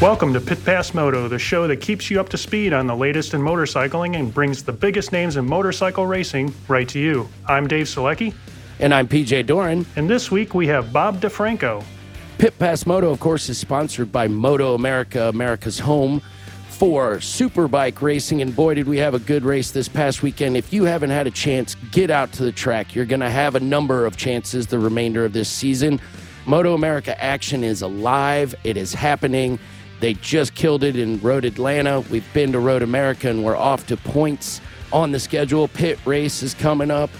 Welcome to Pit Pass Moto, the show that keeps you up to speed on the latest in motorcycling and brings the biggest names in motorcycle racing right to you. I'm Dave Selecki. And I'm PJ Doran. And this week we have Bob DeFranco. Pit Pass Moto, of course, is sponsored by Moto America, America's home for superbike racing. And boy, did we have a good race this past weekend. If you haven't had a chance, get out to the track. You're going to have a number of chances the remainder of this season. Moto America action is alive. It is happening. They just killed it in Road Atlanta. We've been to Road America, and we're off to points on the schedule. Pit Race is coming up,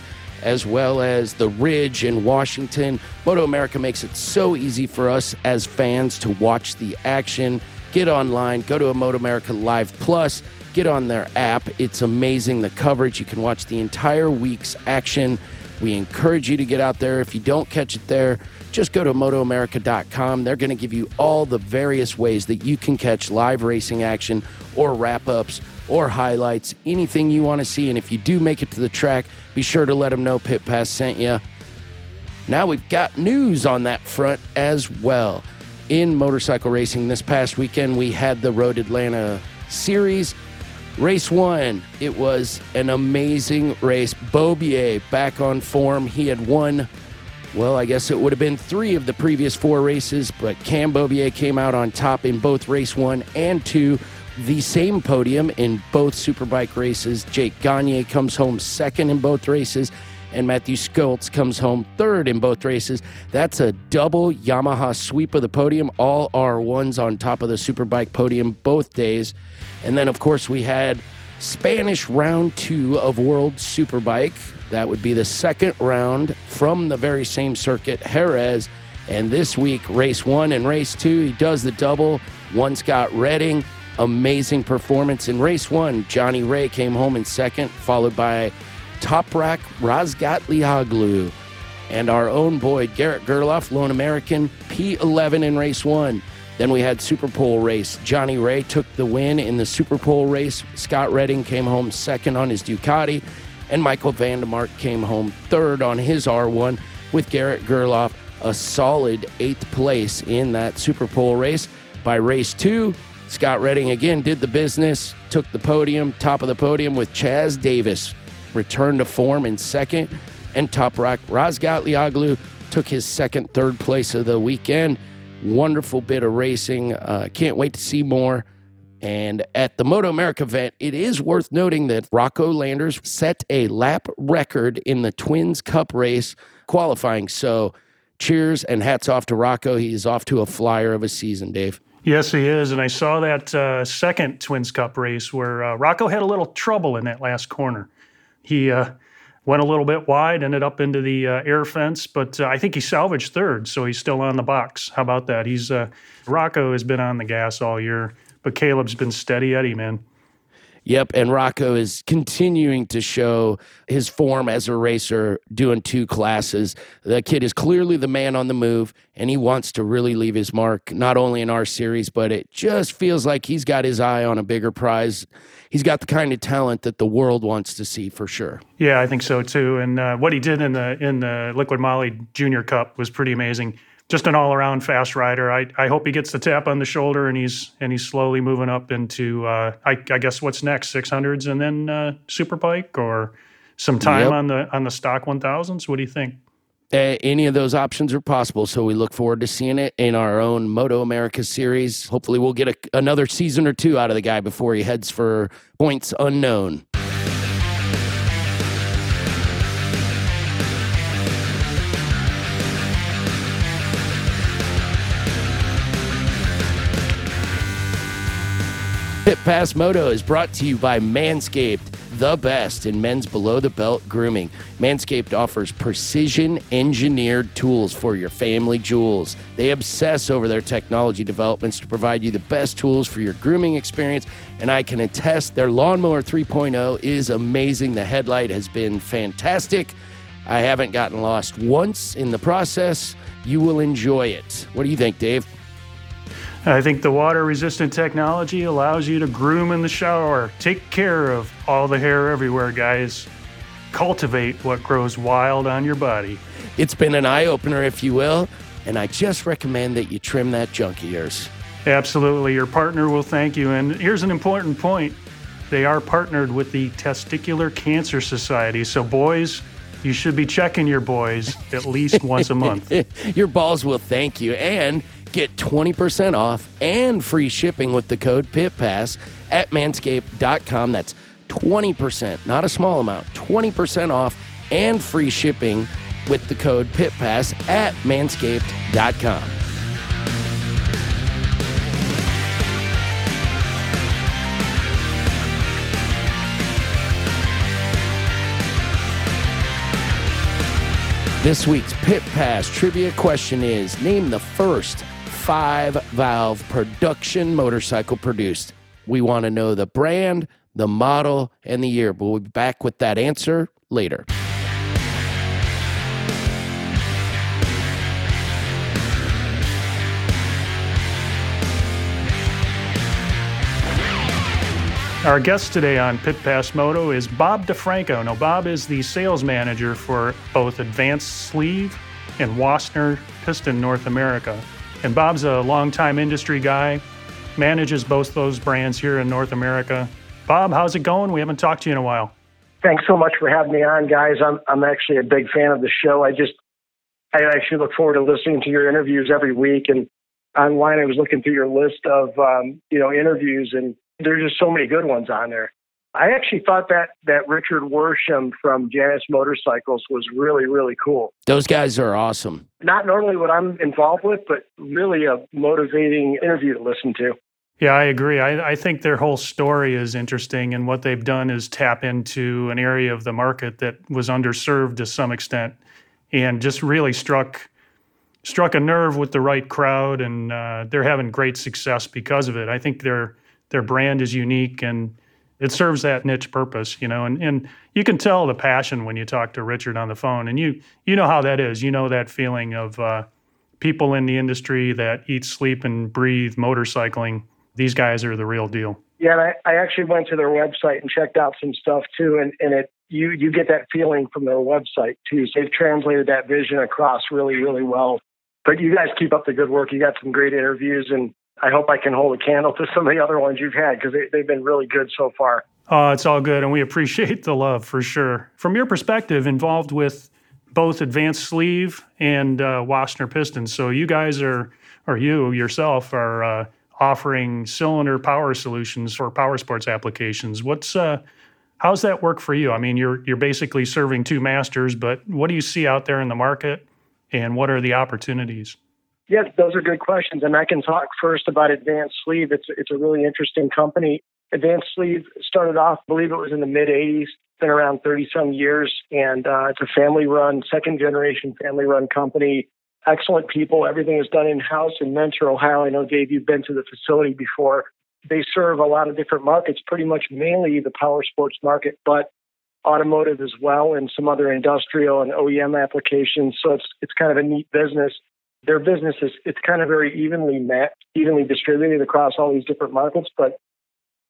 as well as the Ridge in Washington. Moto America makes it so easy for us as fans to watch the action. Get online. Go to a MotoAmerica Live Plus. Get on their app. It's amazing, the coverage. You can watch the entire week's action. We encourage you to get out there. If you don't catch it there, just go to MotoAmerica.com. They're going to give you all the various ways that you can catch live racing action or wrap-ups or highlights, anything you want to see. And if you do make it to the track, be sure to let them know Pit Pass sent you. Now we've got news on that front as well. In motorcycle racing this past weekend, we had the Road Atlanta Series. Race one, it was an amazing race. Beaubier back on form. He had won, well, I guess it would have been three of the previous four races, but Cam Beaubier came out on top in both race one and two. The same podium in both Superbike races. Jake Gagne comes home second in both races, and Matthew Schultz comes home third in both races. That's a double Yamaha sweep of the podium. All R1s on top of the Superbike podium both days. And then, of course, we had Spanish round two of World Superbike. That would be the second round from the very same circuit, Jerez. And this week, race one and race two, he does the double. One, Scott Redding, amazing performance. In race one, Johnny Rea came home in second, followed by Toprak Razgatlıoğlu. And our own boy, Garrett Gerloff, lone American, P11 in race one. Then we had Superpole race. Johnny Rea took the win in the Superpole race. Scott Redding came home second on his Ducati. And Michael Vandermark came home third on his R1 with Garrett Gerloff, a solid 8th place in that Superpole race. By race 2, Scott Redding again did the business, took the podium, top of the podium with Chaz Davis. Returned to form in second. And Toprak Razgatlıoğlu took his second, third place of the weekend. Wonderful bit of racing. Can't wait to see more. And at the Moto America event, it is worth noting that Rocco Landers set a lap record in the Twins Cup race qualifying. So cheers and hats off to Rocco. He's off to a flyer of a season, Dave. Yes, he is. And I saw that second Twins Cup race where Rocco had a little trouble in that last corner. He went a little bit wide, ended up into the air fence, but I think he salvaged third, so he's still on the box. How about that? He's Rocco has been on the gas all year. But Caleb's been steady Eddie, man. Yep, and Rocco is continuing to show his form as a racer, doing two classes. The kid is clearly the man on the move, and he wants to really leave his mark, not only in our series, but it just feels like he's got his eye on a bigger prize. He's got the kind of talent that the world wants to see for sure. Yeah, I think so too. And what he did in the Liquid Moly Junior Cup was pretty amazing. just an all-around fast rider. I hope he gets the tap on the shoulder, and he's slowly moving up into I guess what's next, 600s, and then Superbike or some time on the stock 1000s. What do you think? Any of those options are possible, so we look forward to seeing it in our own Moto America series. Hopefully we'll get another season or two out of the guy before he heads for points unknown. Pit Pass Moto is brought to you by Manscaped, the best in men's below-the-belt grooming. Manscaped offers precision-engineered tools for your family jewels. They obsess over their technology developments to provide you the best tools for your grooming experience, and I can attest their Lawnmower 3.0 is amazing. The headlight has been fantastic. I haven't gotten lost once in the process. You will enjoy it. What do you think, Dave? I think the water-resistant technology allows you to groom in the shower. Take care of all the hair everywhere, guys. Cultivate what grows wild on your body. It's been an eye-opener, if you will, and I just recommend that you trim that junk of yours. Absolutely. Your partner will thank you. And here's an important point. They are partnered with the Testicular Cancer Society, so boys, you should be checking your boys at least once a month. Your balls will thank you, and get 20% off and free shipping with the code PITPASS at manscaped.com. That's 20%, not a small amount, 20% off and free shipping with the code PITPASS at manscaped.com. This week's Pit Pass trivia question is, name the first 5-valve production motorcycle produced. We want to know the brand, the model, and the year. We'll be back with that answer later. Our guest today on Pit Pass Moto is Bob DeFranco. Now, Bob is the sales manager for both Advanced Sleeve and Wossner Piston North America. And Bob's a longtime industry guy, manages both those brands here in North America. Bob, how's it going? We haven't talked to you in a while. Thanks so much for having me on, guys. I'm actually a big fan of the show. I actually look forward to listening to your interviews every week. And online, I was looking through your list of interviews, and there's just so many good ones on there. I actually thought that Richard Worsham from Janus Motorcycles was really, really cool. Those guys are awesome. Not normally what I'm involved with, but really a motivating interview to listen to. Yeah, I agree. I think their whole story is interesting, and what they've done is tap into an area of the market that was underserved to some extent, and just really struck a nerve with the right crowd, and they're having great success because of it. I think their brand is unique, and it serves that niche purpose, you know, and you can tell the passion when you talk to Richard on the phone, and you know how that is. You know that feeling of people in the industry that eat, sleep, and breathe motorcycling. These guys are the real deal. Yeah, and I actually went to their website and checked out some stuff too, and you get that feeling from their website too. So they've translated that vision across really, really well. But you guys keep up the good work. You got some great interviews, and I hope I can hold a candle to some of the other ones you've had, because they've been really good so far. It's all good, and we appreciate the love for sure. From your perspective, involved with both Advanced Sleeve and Wossner Pistons, so you guys are offering cylinder power solutions for power sports applications. How's that work for you? I mean, you're basically serving two masters, but what do you see out there in the market, and what are the opportunities? Yes, those are good questions, and I can talk first about Advanced Sleeve. It's a really interesting company. Advanced Sleeve started off, I believe it was in the mid-'80s, been around 30-some years, and it's a family-run, second-generation family-run company. Excellent people. Everything is done in-house in Mentor, Ohio. I know, Dave, you've been to the facility before. They serve a lot of different markets, pretty much mainly the power sports market, but automotive as well, and some other industrial and OEM applications, so it's kind of a neat business. Their business it's kind of very evenly distributed across all these different markets. But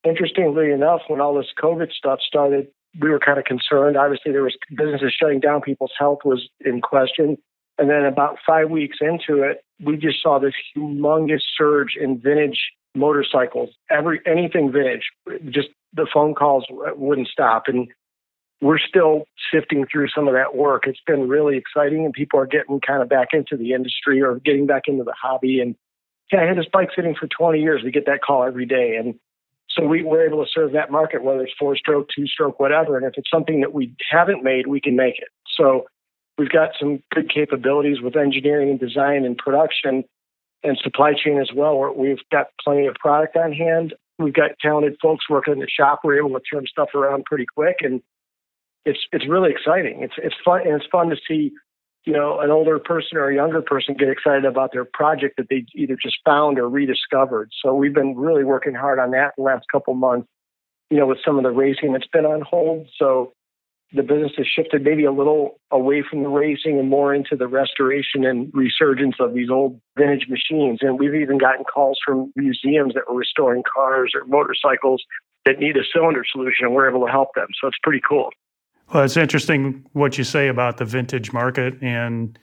interestingly enough, when all this COVID stuff started, we were kind of concerned. Obviously, there was businesses shutting down. People's health was in question. And then about 5 weeks into it, we just saw this humongous surge in vintage motorcycles, anything vintage. Just the phone calls wouldn't stop. And we're still sifting through some of that work. It's been really exciting, and people are getting kind of back into the industry or getting back into the hobby. And yeah, I had this bike sitting for 20 years. We get that call every day. And so we were able to serve that market, whether it's 4-stroke, 2-stroke, whatever. And if it's something that we haven't made, we can make it. So we've got some good capabilities with engineering and design and production and supply chain as well, where we've got plenty of product on hand. We've got talented folks working in the shop. We're able to turn stuff around pretty quick. And it's really exciting. It's fun. And it's fun to see, you know, an older person or a younger person get excited about their project that they either just found or rediscovered. So we've been really working hard on that the last couple months, you know, with some of the racing that's been on hold. So the business has shifted maybe a little away from the racing and more into the restoration and resurgence of these old vintage machines. And we've even gotten calls from museums that were restoring cars or motorcycles that need a cylinder solution, and we're able to help them. So it's pretty cool. Well, it's interesting what you say about the vintage market and,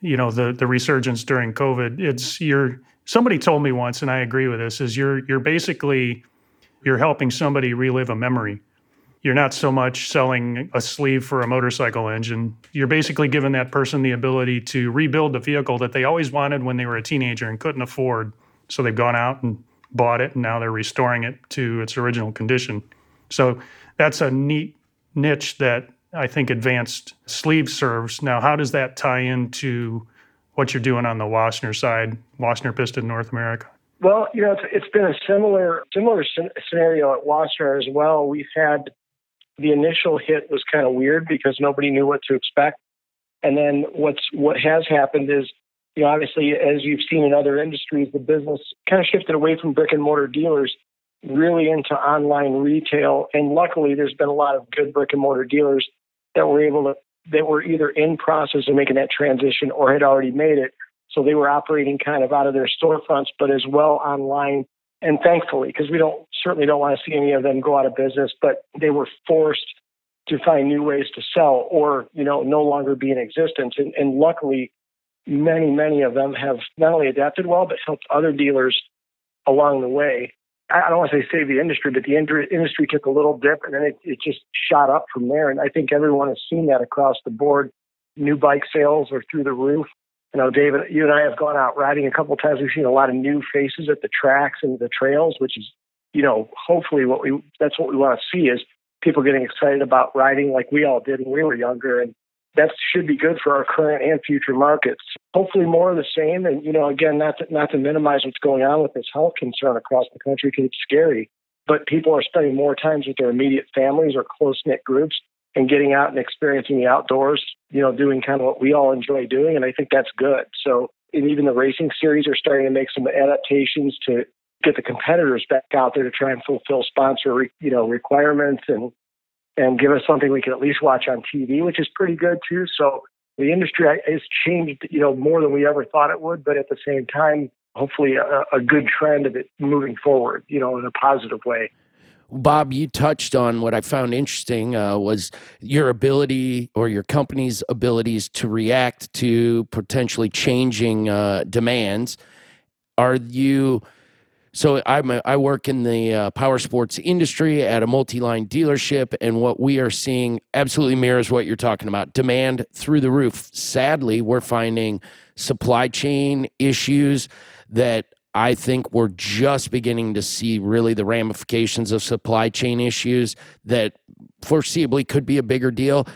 you know, the resurgence during COVID. Somebody told me once, and I agree with this, is you're basically helping somebody relive a memory. You're not so much selling a sleeve for a motorcycle engine. You're basically giving that person the ability to rebuild the vehicle that they always wanted when they were a teenager and couldn't afford. So they've gone out and bought it, and now they're restoring it to its original condition. So that's a neat niche that I think Advanced Sleeve serves. Now, how does that tie into what you're doing on the Wossner side, Wossner Piston North America? Well, you know, it's been a similar scenario at Wossner as well. We've had the initial hit was kind of weird because nobody knew what to expect. And then what has happened is, you know, obviously, as you've seen in other industries, the business kind of shifted away from brick and mortar dealers really into online retail. And luckily, there's been a lot of good brick and mortar dealers that were either in process of making that transition or had already made it. So they were operating kind of out of their storefronts, but as well online. And thankfully, because we certainly don't want to see any of them go out of business, but they were forced to find new ways to sell or, you know, no longer be in existence. And luckily, many, many of them have not only adapted well, but helped other dealers along the way. I don't want to say save the industry, but the industry took a little dip, and then it just shot up from there. And I think everyone has seen that across the board. New bike sales are through the roof. You know, David, you and I have gone out riding a couple of times. We've seen a lot of new faces at the tracks and the trails, which is, you know, hopefully that's what we want to see is people getting excited about riding like we all did when we were younger. And that should be good for our current and future markets. Hopefully more of the same. And, you know, again, not to minimize what's going on with this health concern across the country because it's scary. But people are spending more time with their immediate families or close-knit groups and getting out and experiencing the outdoors, you know, doing kind of what we all enjoy doing. And I think that's good. So, and even the racing series are starting to make some adaptations to get the competitors back out there to try and fulfill sponsor, you know, requirements and give us something we can at least watch on TV, which is pretty good too. So the industry has changed, you know, more than we ever thought it would, but at the same time, hopefully a good trend of it moving forward, you know, in a positive way. Bob, you touched on what I found interesting was your ability or your company's abilities to react to potentially changing demands. I work in the power sports industry at a multi-line dealership, and what we are seeing absolutely mirrors what you're talking about. Demand through the roof. Sadly, we're finding supply chain issues that I think we're just beginning to see really the ramifications of supply chain issues that foreseeably could be a bigger deal.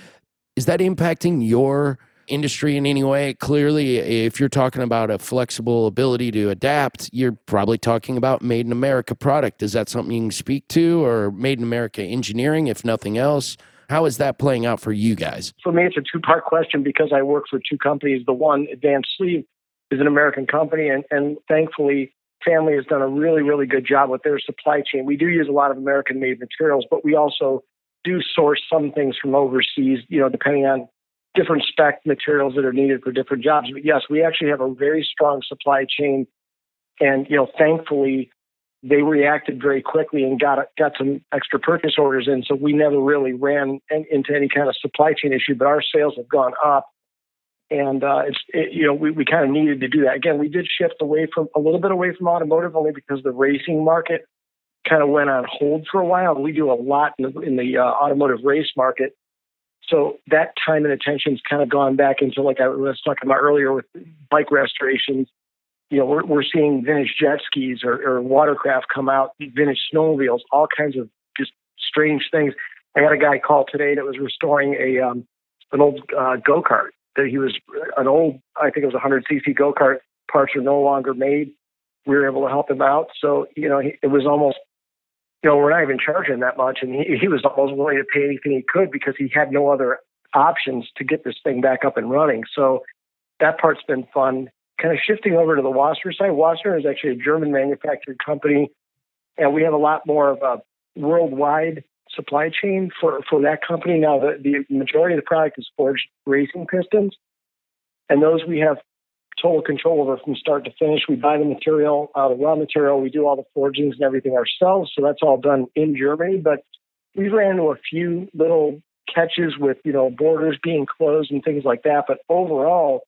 Is that impacting your industry in any way? Clearly, if you're talking about a flexible ability to adapt, you're probably talking about Made in America product. Is that something you can speak to, or Made in America engineering, if nothing else? How is that playing out for you guys? For me, it's a two-part question because I work for two companies. The one, Advanced Sleeve, is an American company, and thankfully, family has done a really, really good job with their supply chain. We do use a lot of American-made materials, but we also do source some things from overseas, you know, depending on different spec materials that are needed for different jobs. But yes, we actually have a very strong supply chain, and, you know, thankfully, they reacted very quickly and got some extra purchase orders in, so we never really ran into any kind of supply chain issue, but our sales have gone up. And we kind of needed to do that. Again, we did shift a little bit away from automotive only because the racing market kind of went on hold for a while. We do a lot in the automotive race market. So that time and attention's kind of gone back into, like I was talking about earlier, with bike restorations. You know, we're seeing vintage jet skis or watercraft come out, vintage snowmobiles, all kinds of just strange things. I had a guy call today that was restoring an old go-kart. That he was an old, I think it was 100cc go-kart. Parts are no longer made. We were able to help him out. So, it was almost, we're not even charging that much. And he was almost willing to pay anything he could because he had no other options to get this thing back up and running. So that part's been fun. Kind of shifting over to the Wossner side. Wossner is actually a German manufactured company. And we have a lot more of a worldwide supply chain for that company. Now, the majority of the product is forged racing pistons, and those we have total control over from start to finish. We buy the material, the raw material. We do all the forgings and everything ourselves, so that's all done in Germany. But we ran into a few little catches with, borders being closed and things like that. But overall,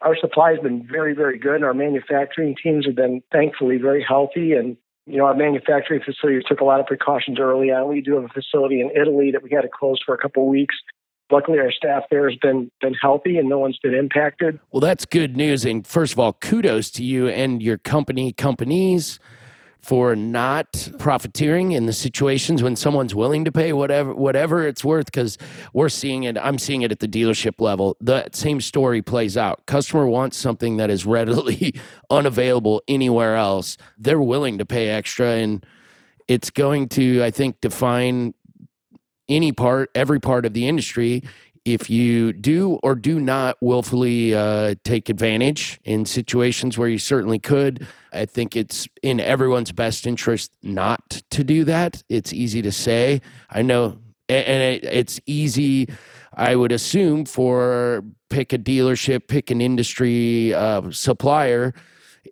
our supply has been very, very good. Our manufacturing teams have been, thankfully, very healthy, and our manufacturing facility took a lot of precautions early on. We do have a facility in Italy that we had to close for a couple of weeks. Luckily, our staff there has been healthy and no one's been impacted. Well, that's good news. And first of all, kudos to you and your companies for not profiteering in the situations when someone's willing to pay whatever it's worth, because we're seeing it. I'm seeing it at the dealership level. That same story plays out. Customer wants something that is readily unavailable anywhere else. They're willing to pay extra, and it's going to, I think, define every part of the industry. If you do or do not willfully take advantage in situations where you certainly could, I think it's in everyone's best interest not to do that. It's easy to say. I know, and it's easy, I would assume, for pick a dealership, pick an industry supplier.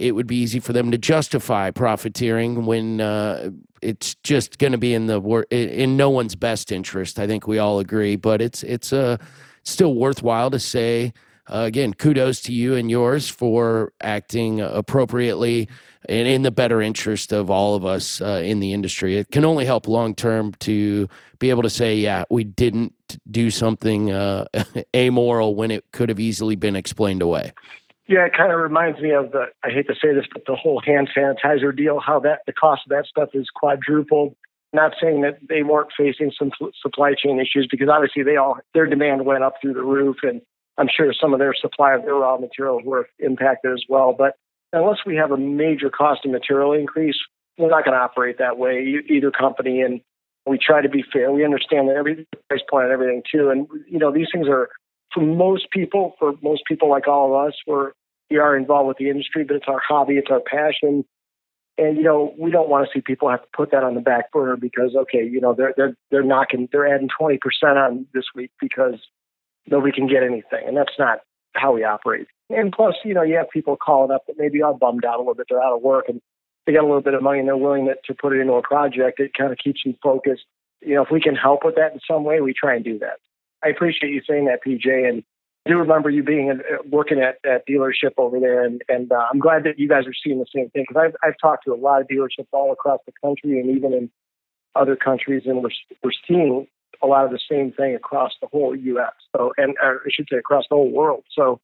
It would be easy for them to justify profiteering when it's just going to be in no one's best interest. I think we all agree, but it's still worthwhile to say, again, kudos to you and yours for acting appropriately and in the better interest of all of us in the industry. It can only help long-term to be able to say, yeah, we didn't do something amoral when it could have easily been explained away. Yeah, it kind of reminds me of I hate to say this, but the whole hand sanitizer deal, how the cost of that stuff is quadrupled. Not saying that they weren't facing some supply chain issues, because obviously their demand went up through the roof, and I'm sure some of their supply of their raw materials were impacted as well. But unless we have a major cost of material increase, we're not going to operate that way, either company. And we try to be fair. We understand that every price point and everything too. And, these things are, for most people like all of us, we are involved with the industry, but it's our hobby, it's our passion. And, we don't want to see people have to put that on the back burner because, okay, they're adding 20% on this week because nobody can get anything. And that's not how we operate. And plus, you have people calling up that maybe are bummed out a little bit. They're out of work and they got a little bit of money and they're willing to put it into a project. It kind of keeps them focused. If we can help with that in some way, we try and do that. I appreciate you saying that, PJ, and I do remember you working at that dealership over there, and I'm glad that you guys are seeing the same thing, because I've talked to a lot of dealerships all across the country and even in other countries, and we're seeing a lot of the same thing across the whole U.S., or I should say across the whole world. So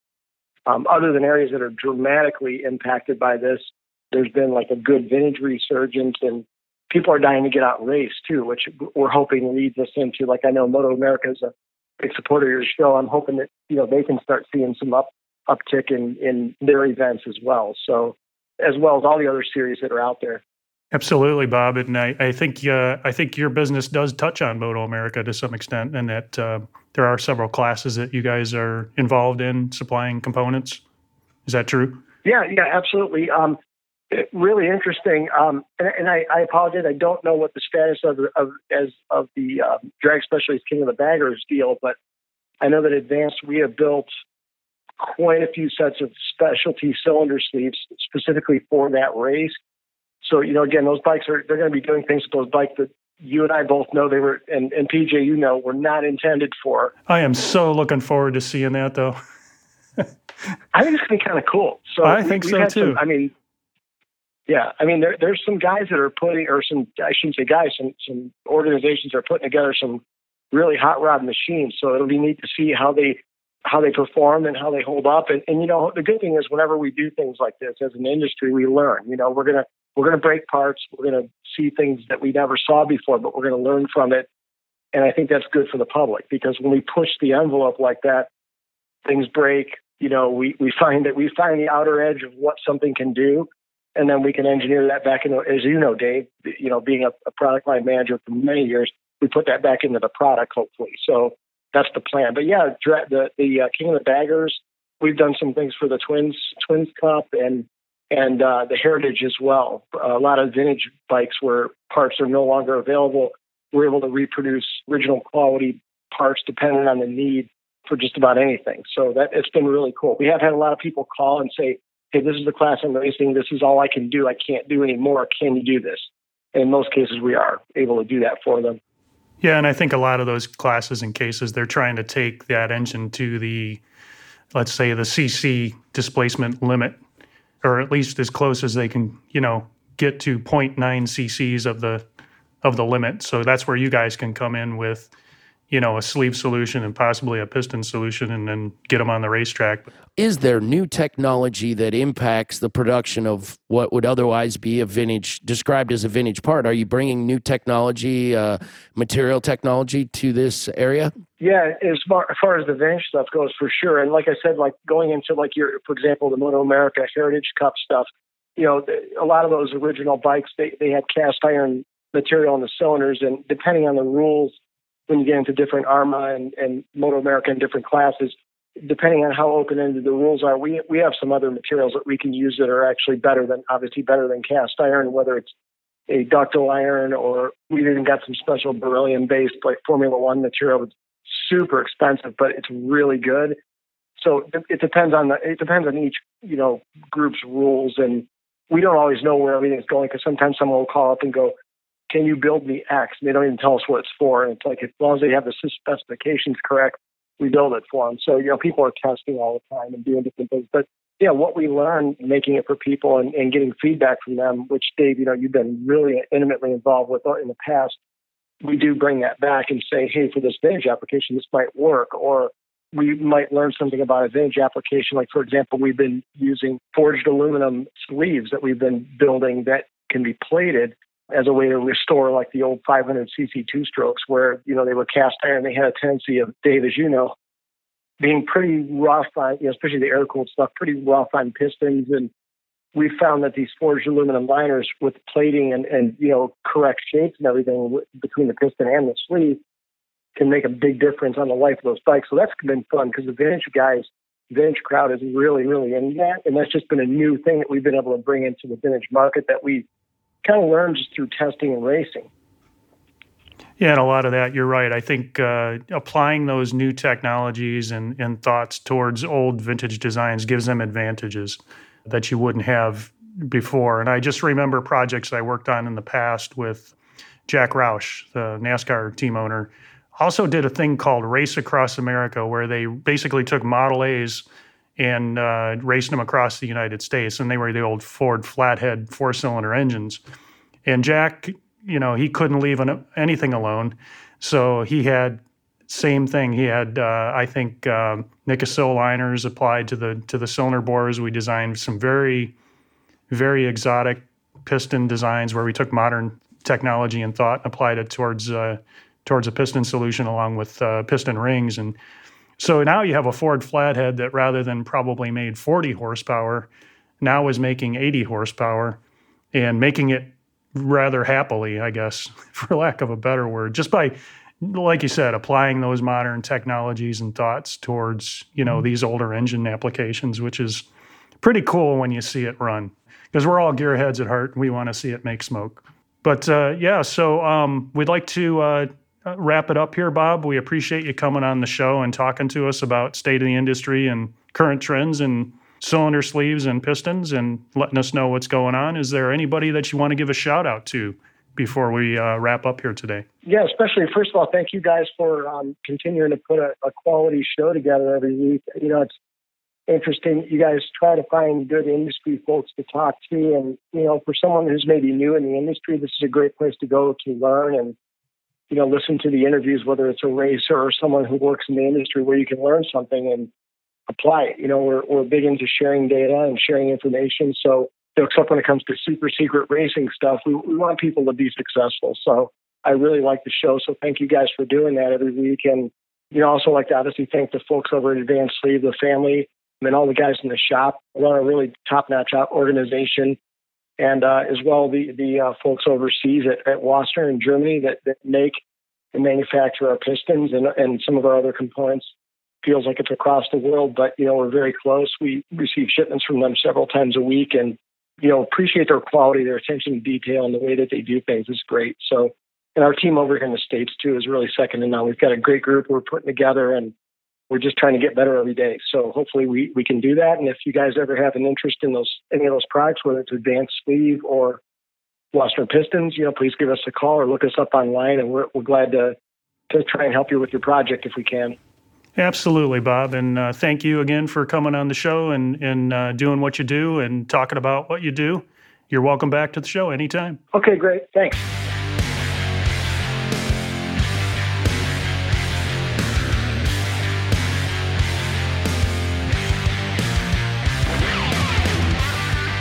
other than areas that are dramatically impacted by this, there's been like a good vintage resurgence, and people are dying to get out and race too, which we're hoping leads us into, like I know MotoAmerica is a big supporter of your show. I'm hoping that they can start seeing some uptick in their events as well. So, as well as all the other series that are out there. Absolutely, Bob, and I think your business does touch on Moto America to some extent, and that there are several classes that you guys are involved in supplying components. Is that true? Yeah, absolutely. Really interesting, and I apologize. I don't know what the status of the Drag Specialties King of the Baggers deal, but I know that Advanced Rea built quite a few sets of specialty cylinder sleeves specifically for that race. So again, those bikes they're going to be doing things with those bikes that you and I both know they were, and PJ, were not intended for. I am so looking forward to seeing that, though. I think it's going to be kind of cool. So I think so too. There's some guys that are putting, or some, I shouldn't say guys, some organizations are putting together some really hot rod machines. So it'll be neat to see how they perform and how they hold up. And you know, the good thing is whenever we do things like this as an industry, we learn. You know, we're gonna break parts. We're gonna see things that we never saw before, but we're gonna learn from it. And I think that's good for the public, because when we push the envelope like that, things break. You know, we find the outer edge of what something can do, and then we can engineer that back into, as you know, Dave, you know, being a product line manager for many years, we put that back into the product, hopefully. So that's the plan. But yeah, the King of the Baggers, we've done some things for the Twins Cup and the Heritage as well. A lot of vintage bikes where parts are no longer available, we're able to reproduce original quality parts depending on the need for just about anything. So that, it's been really cool. We have had a lot of people call and say, hey, this is the class I'm racing. This is all I can do. I can't do any more. Can you do this? And in most cases, we are able to do that for them. Yeah, and I think a lot of those classes and cases, they're trying to take that engine to the, let's say, the CC displacement limit, or at least as close as they can, you know, get to 0.9 CCs of the limit. So that's where you guys can come in with, you know, a sleeve solution and possibly a piston solution, and then get them on the racetrack. Is there new technology that impacts the production of what would otherwise be a vintage, described as a vintage part? Are you bringing new technology, material technology to this area? Yeah, as far as the vintage stuff goes, for sure. And like I said, like going into like your, for example, the Moto America Heritage Cup stuff, you know, a lot of those original bikes, they had cast iron material on the cylinders, and depending on the rules, when you get into different ARMA and Moto America and different classes, depending on how open-ended the rules are, we have some other materials that we can use that are actually better than cast iron, whether it's a ductile iron, or we've even got some special beryllium-based like Formula One material that's super expensive, but it's really good. So it depends on each, you know, group's rules, and we don't always know where everything's going, because sometimes someone will call up and go, can you build me X? And they don't even tell us what it's for. And it's like, as long as they have the specifications correct, we build it for them. So, you know, people are testing all the time and doing different things. But, yeah, what we learn, making it for people and getting feedback from them, which, Dave, you know, you've been really intimately involved with in the past, we do bring that back and say, hey, for this vintage application, this might work. Or we might learn something about a vintage application. Like, for example, we've been using forged aluminum sleeves that we've been building that can be plated, as a way to restore like the old 500cc two-strokes where, you know, they were cast iron. They had a tendency of, Dave, as you know, being pretty rough on, you know, especially the air-cooled stuff, pretty rough on pistons. And we found that these forged aluminum liners with plating and you know, correct shapes and everything between the piston and the sleeve can make a big difference on the life of those bikes. So that's been fun, because the vintage crowd is really, really into that. And that's just been a new thing that we've been able to bring into the vintage market that we kind of learned just through testing and racing. Yeah, and a lot of that, you're right. I think applying those new technologies and thoughts towards old vintage designs gives them advantages that you wouldn't have before. And I just remember projects I worked on in the past with Jack Roush, the NASCAR team owner, also did a thing called Race Across America, where they basically took Model A's and raced them across the United States. And they were the old Ford flathead four-cylinder engines. And Jack, you know, he couldn't leave anything alone. So he had, same thing. He had, Nicosil liners applied to the cylinder bores. We designed some very, very exotic piston designs where we took modern technology and thought and applied it towards a piston solution along with piston rings. And so now you have a Ford flathead that rather than probably made 40 horsepower, now is making 80 horsepower and making it rather happily, I guess, for lack of a better word, just by, like you said, applying those modern technologies and thoughts towards, you know, these older engine applications, which is pretty cool when you see it run, because we're all gearheads at heart and we want to see it make smoke. But so we'd like to wrap it up here, Bob. We appreciate you coming on the show and talking to us about state of the industry and current trends and cylinder sleeves and pistons and letting us know what's going on. Is there anybody that you want to give a shout out to before we wrap up here today? Yeah, especially, first of all, thank you guys for continuing to put a quality show together every week. You know, it's interesting. You guys try to find good industry folks to talk to. And, you know, for someone who's maybe new in the industry, this is a great place to go to learn and, you know, listen to the interviews, whether it's a racer or someone who works in the industry where you can learn something and apply it. You know, we're big into sharing data and sharing information. So, you know, except when it comes to super secret racing stuff, we want people to be successful. So I really like the show. So thank you guys for doing that every week. And, you know, also like to obviously thank the folks over at Advanced Sleeve, the family, and all the guys in the shop. We run a really top-notch organization. And as well, the folks overseas at Wossner in Germany that make and manufacture our pistons and some of our other components. Feels like it's across the world, but, you know, we're very close. We receive shipments from them several times a week and, you know, appreciate their quality, their attention to detail, and the way that they do things is great. So, and our team over here in the States, too, is really second to none. We've got a great group we're putting together, and we're just trying to get better every day. So hopefully we can do that. And if you guys ever have an interest in any of those products, whether it's Advanced Sleeve or Wossner Pistons, you know, please give us a call or look us up online, and we're glad to try and help you with your project if we can. Absolutely, Bob. And thank you again for coming on the show and doing what you do and talking about what you do. You're welcome back to the show anytime. Okay, great. Thanks.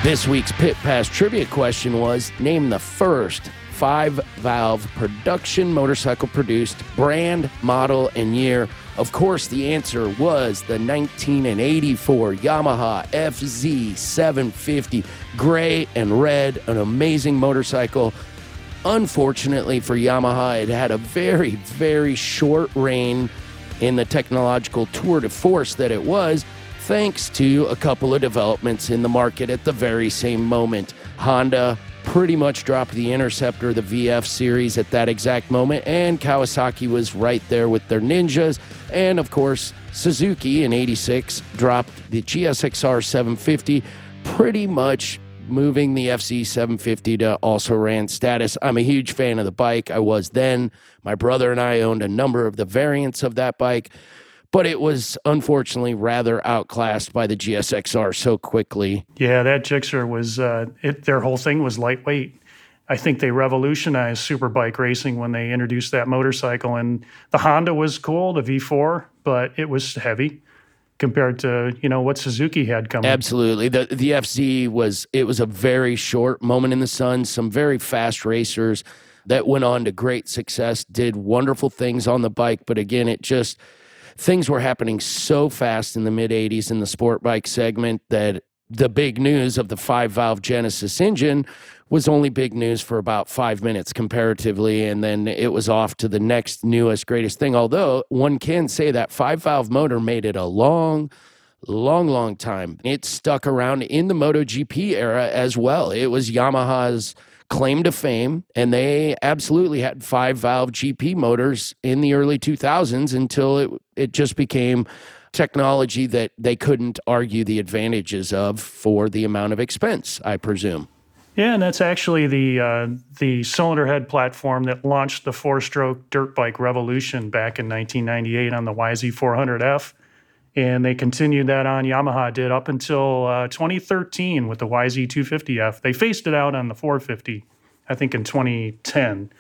This week's Pit Pass trivia question was, name the first 5-valve production motorcycle produced, brand, model, and year. Of course, the answer was the 1984 Yamaha FZ750, gray and red, an amazing motorcycle. Unfortunately for Yamaha, it had a very, very short reign in the technological tour de force that it was, thanks to a couple of developments in the market at the very same moment. Honda pretty much dropped the Interceptor, the VF series, at that exact moment, and Kawasaki was right there with their Ninjas. And of course, Suzuki in 86 dropped the GSX-R 750, pretty much moving the FZ 750 to also-ran status. I'm a huge fan of the bike. I was then. My brother and I owned a number of the variants of that bike. But it was unfortunately rather outclassed by the GSX-R so quickly. Yeah, that Gixxer was, their whole thing was lightweight. I think they revolutionized superbike racing when they introduced that motorcycle. And the Honda was cool, the V4, but it was heavy compared to, you know, what Suzuki had coming. Absolutely. The FZ was a very short moment in the sun, some very fast racers that went on to great success, did wonderful things on the bike. But again, it just... things were happening so fast in the mid-'80s in the sport bike segment that the big news of the 5-valve Genesis engine was only big news for about 5 minutes comparatively, and then it was off to the next newest, greatest thing. Although one can say that 5-valve motor made it a long time. It stuck around in the MotoGP era as well. It was Yamaha's claim to fame, and they absolutely had 5-valve GP motors in the early 2000s until it just became technology that they couldn't argue the advantages of for the amount of expense, I presume. Yeah, and that's actually the cylinder head platform that launched the 4-stroke dirt bike revolution back in 1998 on the YZ400F, and they continued that on. Yamaha did up until 2013 with the YZ250F. They phased it out on the 450, I think, in 2010.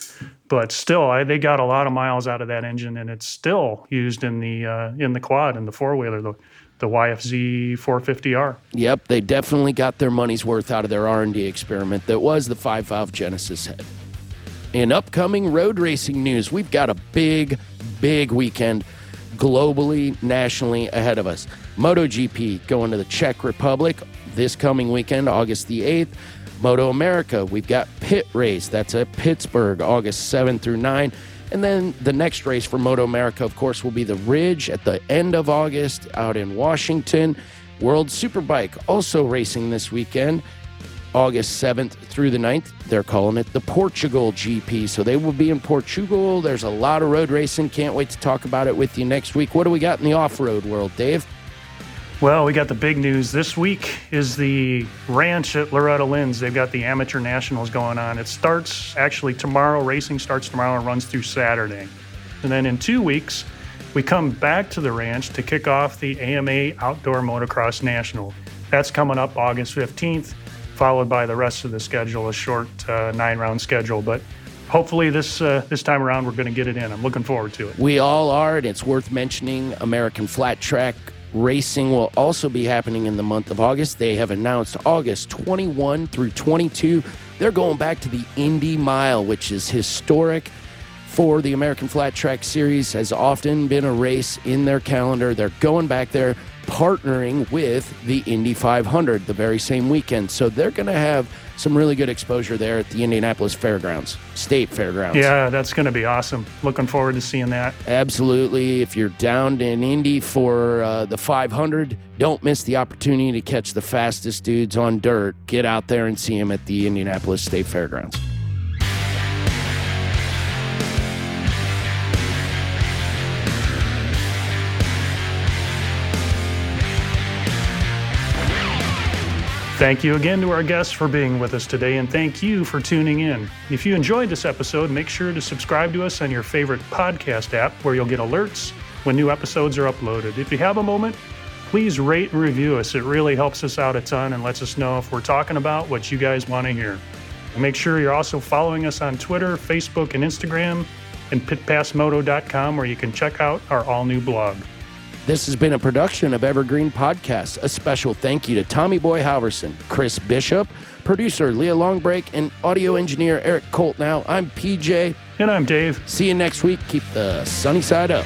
But still, they got a lot of miles out of that engine, and it's still used in the quad, in the four-wheeler, the YFZ 450R. Yep, they definitely got their money's worth out of their R&D experiment that was the 5-valve Genesis head. In upcoming road racing news, we've got a big, big weekend globally, nationally ahead of us. MotoGP going to the Czech Republic this coming weekend, August the 8th. Moto America, we've got Pit Race. That's at Pittsburgh, August 7th through 9th. And then the next race for Moto America, of course, will be the Ridge at the end of August out in Washington. World Superbike also racing this weekend, August 7th through the 9th. They're calling it the Portugal GP. So they will be in Portugal. There's a lot of road racing. Can't wait to talk about it with you next week. What do we got in the off-road world, Dave? Well, we got the big news. This week is the ranch at Loretta Lynn's. They've got the amateur nationals going on. It starts actually tomorrow. Racing starts tomorrow and runs through Saturday. And then in 2 weeks, We come back to the ranch to kick off the AMA Outdoor Motocross National. That's coming up August 15th, followed by the rest of the schedule, a short 9-round schedule. But hopefully this time around we're going to get it in. I'm looking forward to it. We all are, and it's worth mentioning American Flat Track Racing will also be happening in the month of August. They have announced August 21 through 22. They're going back to the Indy Mile, which is historic for the American Flat Track Series, has often been a race in their calendar. They're going back there, partnering with the Indy 500 the very same weekend. So they're going to have some really good exposure there at the Indianapolis Fairgrounds, State Fairgrounds. Yeah, that's going to be awesome. Looking forward to seeing that. Absolutely. If you're down in Indy for the 500, don't miss the opportunity to catch the fastest dudes on dirt. Get out there and see them at the Indianapolis State Fairgrounds. Thank you again to our guests for being with us today, and thank you for tuning in. If you enjoyed this episode, make sure to subscribe to us on your favorite podcast app where you'll get alerts when new episodes are uploaded. If you have a moment, please rate and review us. It really helps us out a ton and lets us know if we're talking about what you guys want to hear. And make sure you're also following us on Twitter, Facebook, and Instagram, and pitpassmoto.com where you can check out our all-new blog. This has been a production of Evergreen Podcasts. A special thank you to Tommy Boy Halverson, Chris Bishop, producer Leah Longbreak, and audio engineer Eric Colt. Now, I'm PJ. And I'm Dave. See you next week. Keep the sunny side up.